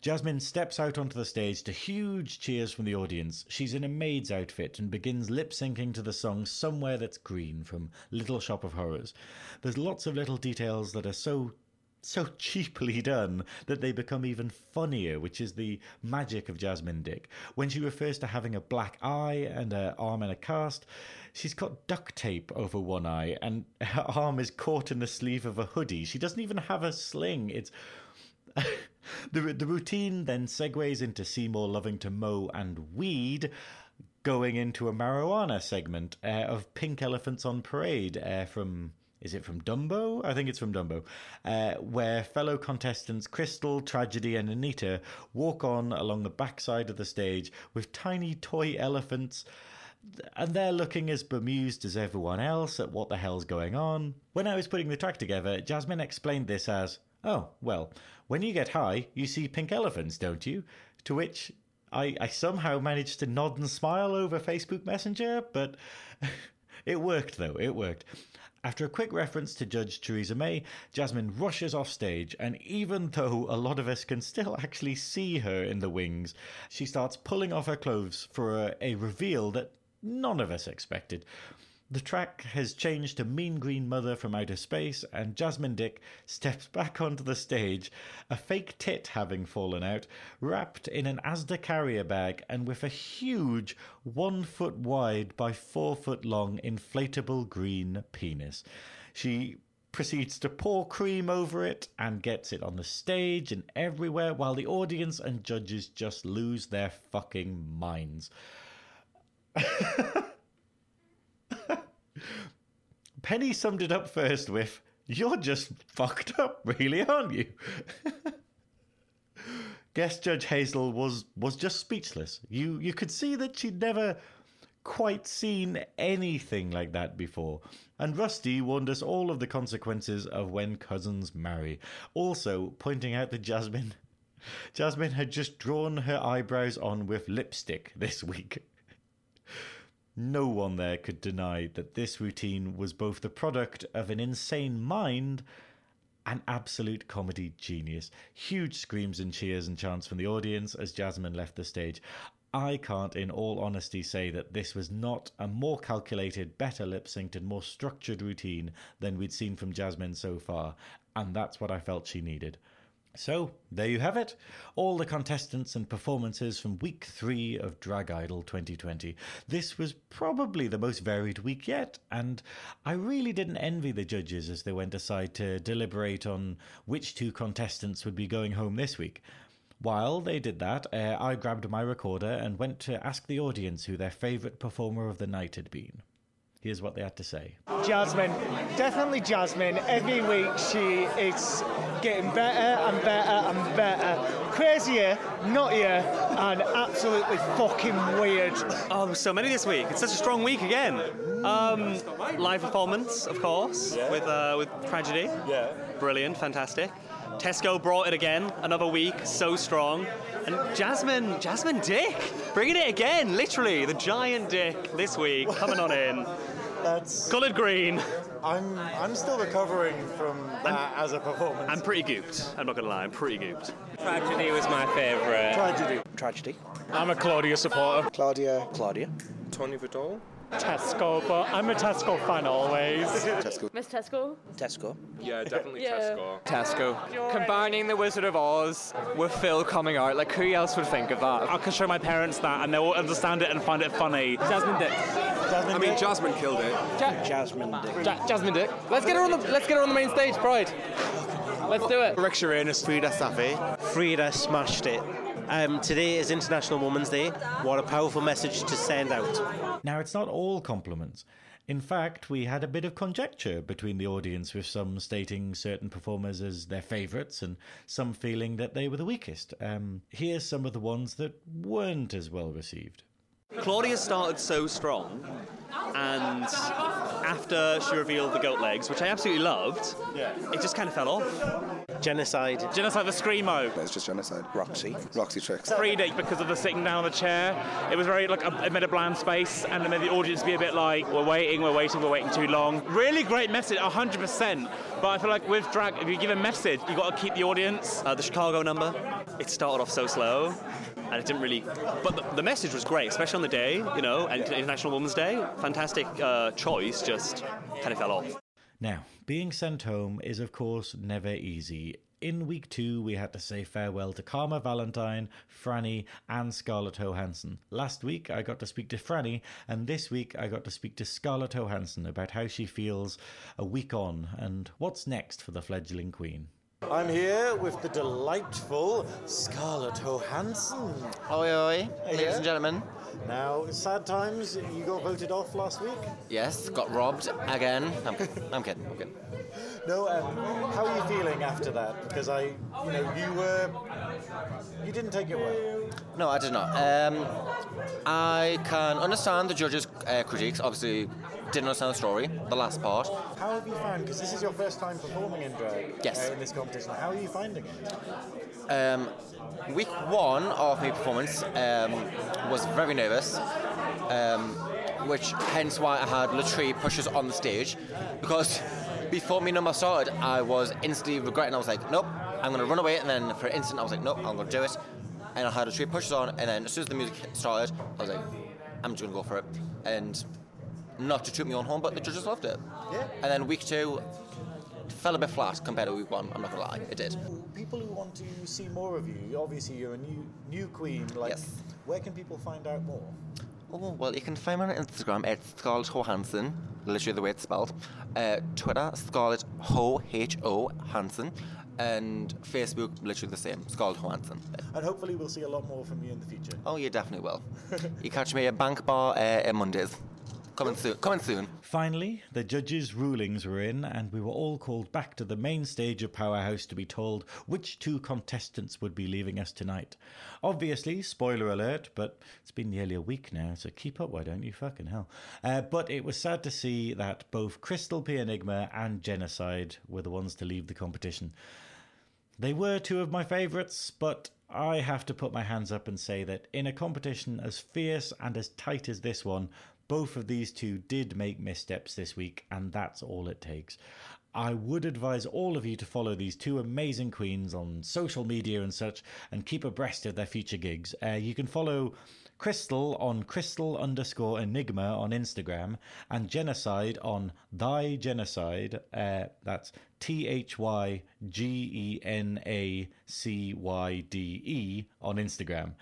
Jasmine steps out onto the stage to huge cheers from the audience. She's in a maid's outfit and begins lip-syncing to the song Somewhere That's Green from Little Shop of Horrors. There's lots of little details that are so cheaply done that they become even funnier, which is the magic of Jasmine Dick. When she refers to having a black eye and her arm in a cast, she's got duct tape over one eye and her arm is caught in the sleeve of a hoodie. She doesn't even have a sling. It's the routine then segues into Seymour loving to mow and weed, going into a marijuana segment of Pink Elephants on Parade from... Is it from Dumbo? I think it's from Dumbo, where fellow contestants Crystal, Tragedy and Anita walk on along the backside of the stage with tiny toy elephants, and they're looking as bemused as everyone else at what the hell's going on. When I was putting the track together, Jasmine explained this as, "Oh, well, when you get high, you see pink elephants, don't you?" To which I somehow managed to nod and smile over Facebook Messenger, but it worked though, it worked. After a quick reference to Judge Theresa May, Jasmine rushes off stage, and even though a lot of us can still actually see her in the wings, she starts pulling off her clothes for a reveal that none of us expected. The track has changed to Mean Green Mother from Outer Space, and Jasmine Dick steps back onto the stage, a fake tit having fallen out, wrapped in an Asda carrier bag and with a huge 1 foot wide by 4 foot long inflatable green penis. She proceeds to pour cream over it and gets it on the stage and everywhere, while the audience and judges just lose their fucking minds. Penny summed it up first with, "You're just fucked up, really, aren't you?" Guest Judge Hazel was just speechless. You could see that she'd never quite seen anything like that before. And Rusty warned us all of the consequences of when cousins marry, also pointing out that Jasmine had just drawn her eyebrows on with lipstick this week. No one there could deny that this routine was both the product of an insane mind and absolute comedy genius. Huge screams and cheers and chants from the audience as Jasmine left the stage. I can't, in all honesty, say that this was not a more calculated, better lip-synced and more structured routine than we'd seen from Jasmine so far, and that's what I felt she needed. So, there you have it. All the contestants and performances from week 3 of Drag Idol 2020. This was probably the most varied week yet, and I really didn't envy the judges as they went aside to deliberate on which two contestants would be going home this week. While they did that, I grabbed my recorder and went to ask the audience who their favourite performer of the night had been. Here's what they had to say. Jasmine. Definitely Jasmine. Every week she is getting better and better and better. Crazier, nuttier, and absolutely fucking weird. Oh, so many this week. It's such a strong week again. Live performance, of course, yeah. With Tragedy. Yeah. Brilliant, fantastic. Tesco brought it again, another week, so strong. And Jasmine Dick, bringing it again, literally, the giant dick this week, coming on in. That's coloured green. I'm still recovering from that as a performance. I'm pretty gooped. I'm not gonna lie. I'm pretty gooped. Tragedy was my favourite. Tragedy. I'm a Claudia supporter. Claudia. Tony the Doll. Tesco, but I'm a Tesco fan always. Tesco. Miss Tesco? Tesco. Yeah, definitely yeah. Tesco. Tesco. Combining the Wizard of Oz with Phil coming out, like who else would think of that? I can show my parents that and they will understand it and find it funny. Jasmine Dick. Jasmine I mean, Dick. Jasmine killed it. Jasmine Dick. Jasmine Dick. Let's get her on the main stage, Pride. Let's do it. Rex Uranus. Frida Sapphic. Frida smashed it. Today is International Women's Day. What a powerful message to send out. Now, it's not all compliments. In fact, we had a bit of conjecture between the audience, with some stating certain performers as their favourites and some feeling that they were the weakest. Here's some of the ones that weren't as well received. Claudia started so strong, and after she revealed the goat legs, which I absolutely loved, it just kind of fell off. Genocide the Screamo. It's just genocide. Roxy Trix. Frida, because of the sitting down on the chair, it was very, it made a bland space, and it made the audience be a bit like, we're waiting too long. Really great message, 100%, but I feel like with drag, if you give a message, you've got to keep the audience. The Chicago number, it started off so slow, and it didn't really, but the message was great, especially on the day, and International Women's Day. Fantastic choice, just kind of fell off. Now, being sent home is, of course, never easy. In week 2, we had to say farewell to Karma Valentine, Franny, and Scarlett Johansson. Last week, I got to speak to Franny, and this week, I got to speak to Scarlett Johansson about how she feels a week on and what's next for the fledgling queen. I'm here with the delightful Scarlett Johansson. Oi, oi, ladies and gentlemen. Now, sad times, you got voted off last week? Yes, got robbed again. I'm kidding. No, how are you feeling after that? Because you didn't take it well. No, I did not. I can understand the judges' critiques, obviously. Didn't understand the story, the last part. How have you found, because this is your first time performing in drag, yes, in this competition, how are you finding it? Week 1 of my performance was very nervous, which hence why I had latrine pushes on the stage, because before my number started, I was instantly regretting. I was like, nope, I'm going to run away, and then for an instant I was like, nope, I'm going to do it, and I had latrine pushes on, and then as soon as the music started, I was like, I'm just going to go for it, and not to toot me on home, but the judges loved it. Yeah. And then week 2 fell a bit flat compared to week 1, I'm not going to lie, it did. People who want to see more of you, obviously you're a new queen, yes. Where can people find out more? Oh, well, you can find me on Instagram at Scarlett Johansson, literally the way it's spelled, Twitter, Scarlett Ho Hansen, and Facebook, literally the same, Scarlett Johansson. And hopefully we'll see a lot more from you in the future. Oh, you definitely will. You catch me at Bank Bar on Mondays. Coming soon. Finally, the judges' rulings were in, and we were all called back to the main stage of Powerhouse to be told which 2 contestants would be leaving us tonight. Obviously, spoiler alert, but it's been nearly a week now, so keep up, why don't you? Fucking hell. But it was sad to see that both Crystal P. Enigma and Genocide were the ones to leave the competition. They were 2 of my favourites, but I have to put my hands up and say that in a competition as fierce and as tight as this one, both of these 2 did make missteps this week, and that's all it takes. I would advise all of you to follow these 2 amazing queens on social media and such, and keep abreast of their future gigs. You can follow Crystal on Crystal_Enigma on Instagram, and Genocide on Thy Genocide. That's ThyGenacyde on Instagram.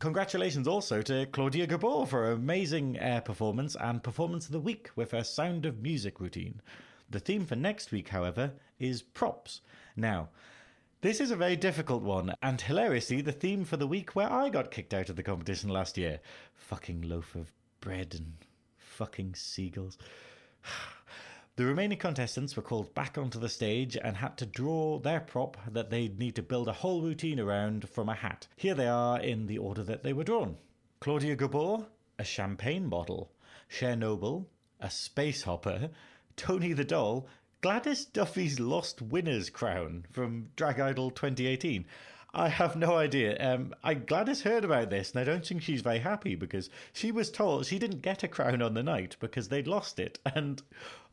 Congratulations also to Claudia Gabor for an amazing performance and performance of the week with her Sound of Music routine. The theme for next week, however, is props. Now, this is a very difficult one, and hilariously, the theme for the week where I got kicked out of the competition last year. Fucking loaf of bread and fucking seagulls. The remaining contestants were called back onto the stage and had to draw their prop that they'd need to build a whole routine around from a hat. Here they are in the order that they were drawn. Claudia Gabor, a champagne bottle. Chernobyl, a space hopper. Tony the Doll, Gladys Duffy's lost winner's crown from Drag Idol 2018. I have no idea. Gladys heard about this, and I don't think she's very happy, because she was told she didn't get a crown on the night because they'd lost it, and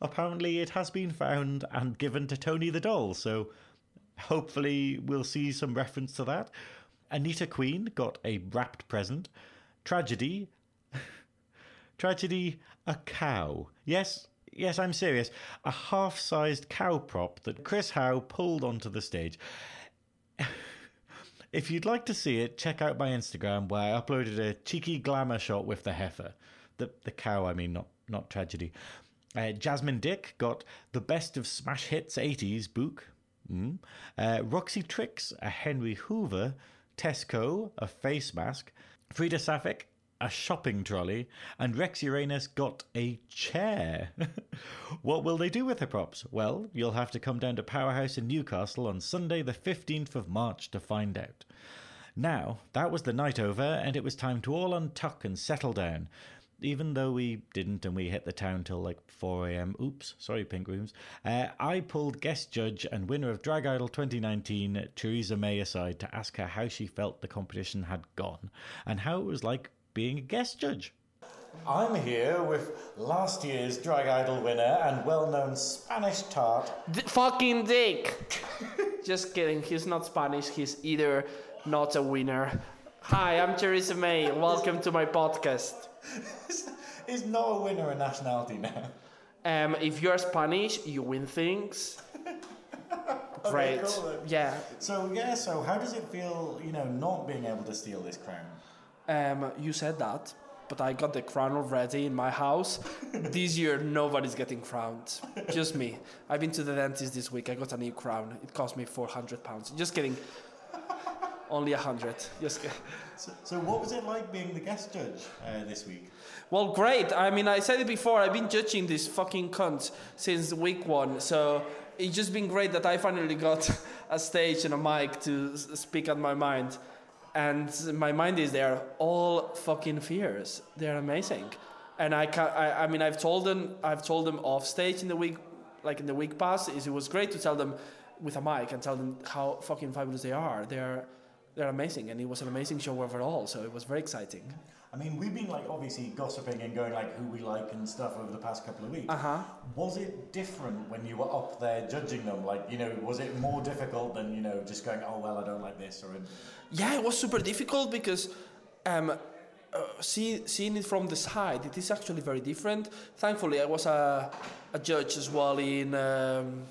apparently it has been found and given to Tony the Doll, so hopefully we'll see some reference to that. Anita Queen got a wrapped present. Tragedy, a cow. Yes, I'm serious. A half-sized cow prop that Chris Howe pulled onto the stage. If you'd like to see it, check out my Instagram where I uploaded a cheeky glamour shot with the heifer. The cow, I mean, not Tragedy. Jasmine Dick got the Best of Smash Hits 80s book. Roxy Trix, a Henry Hoover. Tesco, a face mask. Frida Sapphic, a shopping trolley, and Rex Uranus got a chair. What will they do with her props? Well, you'll have to come down to Powerhouse in Newcastle on Sunday the 15th of March to find out. Now, that was the night over, and it was time to all untuck and settle down. Even though we didn't and we hit the town till like 4 a.m. Oops, sorry, Pink Rooms. I pulled guest judge and winner of Drag Idol 2019, Theresa May, aside to ask her how she felt the competition had gone and how it was like being a guest judge. I'm here with last year's Drag Idol winner and well-known Spanish tart... fucking Dick! Just kidding, he's not Spanish, he's either not a winner. Hi, I'm Theresa May, welcome to my podcast. Is not a winner a nationality now? If you're Spanish, you win things. Great. Okay, cool. Yeah. So how does it feel, not being able to steal this crown? You said that, but I got the crown already in my house. This year, nobody's getting crowned. Just me. I've been to the dentist this week. I got a new crown. It cost me £400. Just kidding. Only 100. Just kidding. So what was it like being the guest judge this week? Well, great. I mean, I said it before. I've been judging this fucking cunt since week 1. So it's just been great that I finally got a stage and a mic to speak on my mind. And my mind is, they are all fucking fears. They're amazing. And I mean, I've told them off stage in the week, like in the week past, it was great to tell them with a mic and tell them how fucking fabulous they are. They're amazing, and it was an amazing show overall, so it was very exciting. I mean, we've been, obviously gossiping and going, who we like and stuff over the past couple of weeks. Uh-huh. Was it different when you were up there judging them? Was it more difficult than, just going, oh, well, I don't like this? Or... Yeah, it was super difficult because... seeing it from the side, it is actually very different. Thankfully, I was a judge as well in...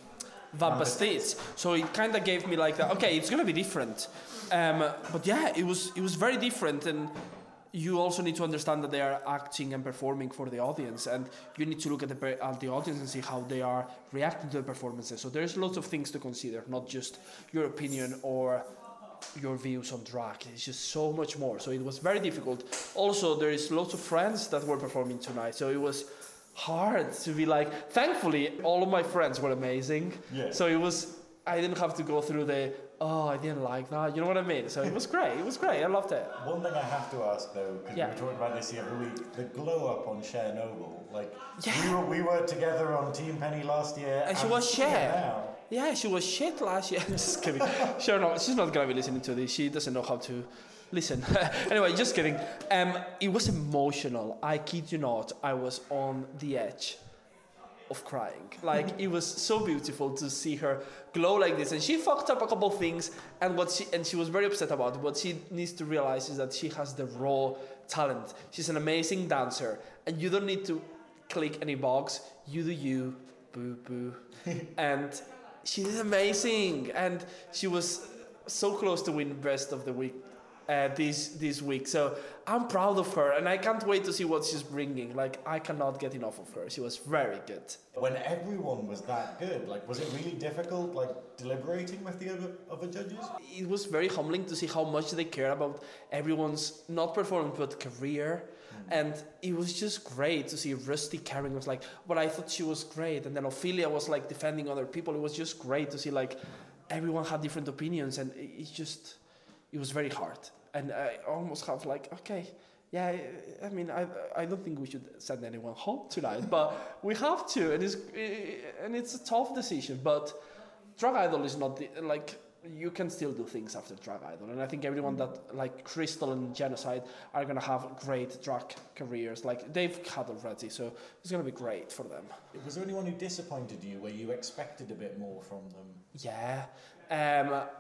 Vampastitz, so it kind of gave me okay, it's gonna be different, but yeah, it was very different, and you also need to understand that they are acting and performing for the audience, and you need to look at the audience and see how they are reacting to the performances. So there's lots of things to consider, not just your opinion or your views on drag. It's just so much more. So it was very difficult. Also, there is lots of friends that were performing tonight, so it was hard to be thankfully all of my friends were amazing. Yeah. So it was, I didn't have to go through I didn't like that, you know what I mean? So it was great, I loved it. One thing I have to ask though, because we were talking about this the other week, the glow up on Chernobyl, we were together on Team Penny last year. And she was shit. Yeah, she was shit last year. Just kidding. Chernobyl, she's not going to be listening to this, she doesn't know how to... Listen, anyway, just kidding. It was emotional. I kid you not, I was on the edge of crying. It was so beautiful to see her glow like this. And she fucked up a couple things, and she was very upset about it. What she needs to realize is that she has the raw talent. She's an amazing dancer, and you don't need to click any box. You do you, boo boo. And she did amazing, and she was so close to win Best of the Week. This week, so I'm proud of her, and I can't wait to see what she's bringing. I cannot get enough of her. She was very good. When everyone was that good, was it really difficult, deliberating with the other judges? It was very humbling to see how much they care about everyone's not performance but career, and it was just great to see Rusty caring. It was but I thought she was great, and then Ophelia was defending other people. It was just great to see everyone had different opinions, and it's just. It was very hard, and I almost have okay, yeah. I mean, I don't think we should send anyone home tonight, but we have to, and it's a tough decision. But Drag Idol is not you can still do things after Drag Idol, and I think everyone that Crystal and Genocide are gonna have great drag careers, they've had already, so it's gonna be great for them. Was there anyone who disappointed you, where you expected a bit more from them? Yeah,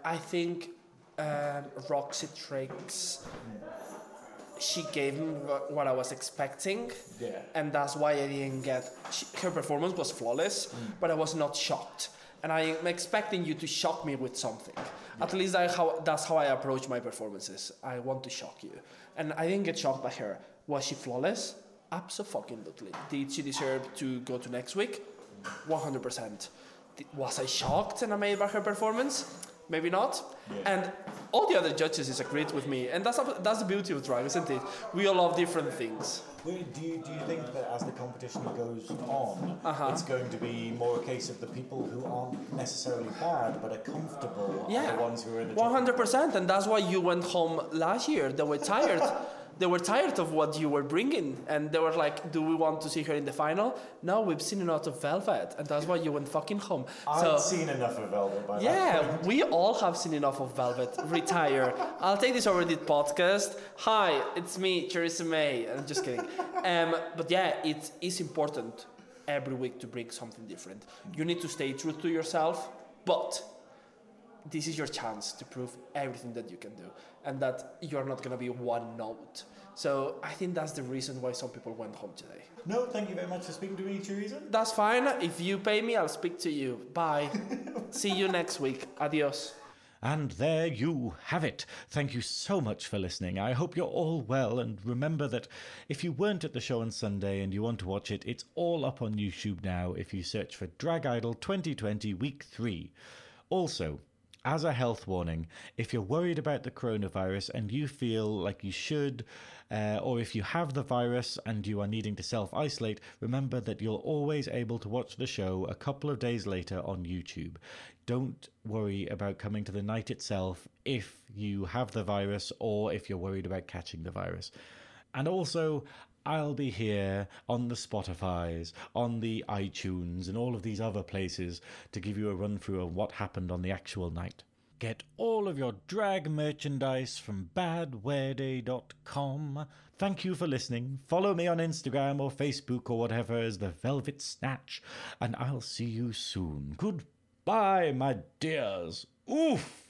I think. Roxy Trix, she gave me what I was expecting, and that's why I didn't get. Her performance was flawless, but I was not shocked, and I'm expecting you to shock me with something. At least that's how I approach my performances. I want to shock you, and I didn't get shocked by her. Was she flawless? Absolutely. Did she deserve to go to next week? 100%. Was I shocked and amazed by her performance? maybe not. Yeah. And all the other judges is agreed with me, and that's the beauty of drag, isn't it? We all love different things. Do you think that as the competition goes on, it's going to be more a case of the people who aren't necessarily bad but are comfortable are the ones who are in the 100%, and that's why you went home last year. They were tired. They were tired of what you were bringing, and they were like, do we want to see her in the final? No, we've seen enough of Velvet, and that's why you went fucking home. I've seen enough of Velvet by that point. Yeah, we all have seen enough of Velvet. Retire. I'll take this over the podcast. Hi, it's me, Theresa May. I'm just kidding. But yeah, it is important every week to bring something different. You need to stay true to yourself, but this is your chance to prove everything that you can do and that you're not going to be one note. So I think that's the reason why some people went home today. No, thank you very much for speaking to me, Theresa. That's fine. If you pay me, I'll speak to you. Bye. See you next week. Adios. And there you have it. Thank you so much for listening. I hope you're all well, and remember that if you weren't at the show on Sunday and you want to watch it, it's all up on YouTube now if you search for Drag Idol 2020 Week 3. Also, as a health warning, if you're worried about the coronavirus and you feel like you should, or if you have the virus and you are needing to self-isolate, remember that you're always able to watch the show a couple of days later on YouTube. Don't worry about coming to the night itself if you have the virus or if you're worried about catching the virus. And also, I'll be here on the Spotifys, on the iTunes, and all of these other places to give you a run-through of what happened on the actual night. Get all of your drag merchandise from badwearday.com. Thank you for listening. Follow me on Instagram or Facebook or whatever as the Velvet Snatch, and I'll see you soon. Goodbye, my dears. Oof!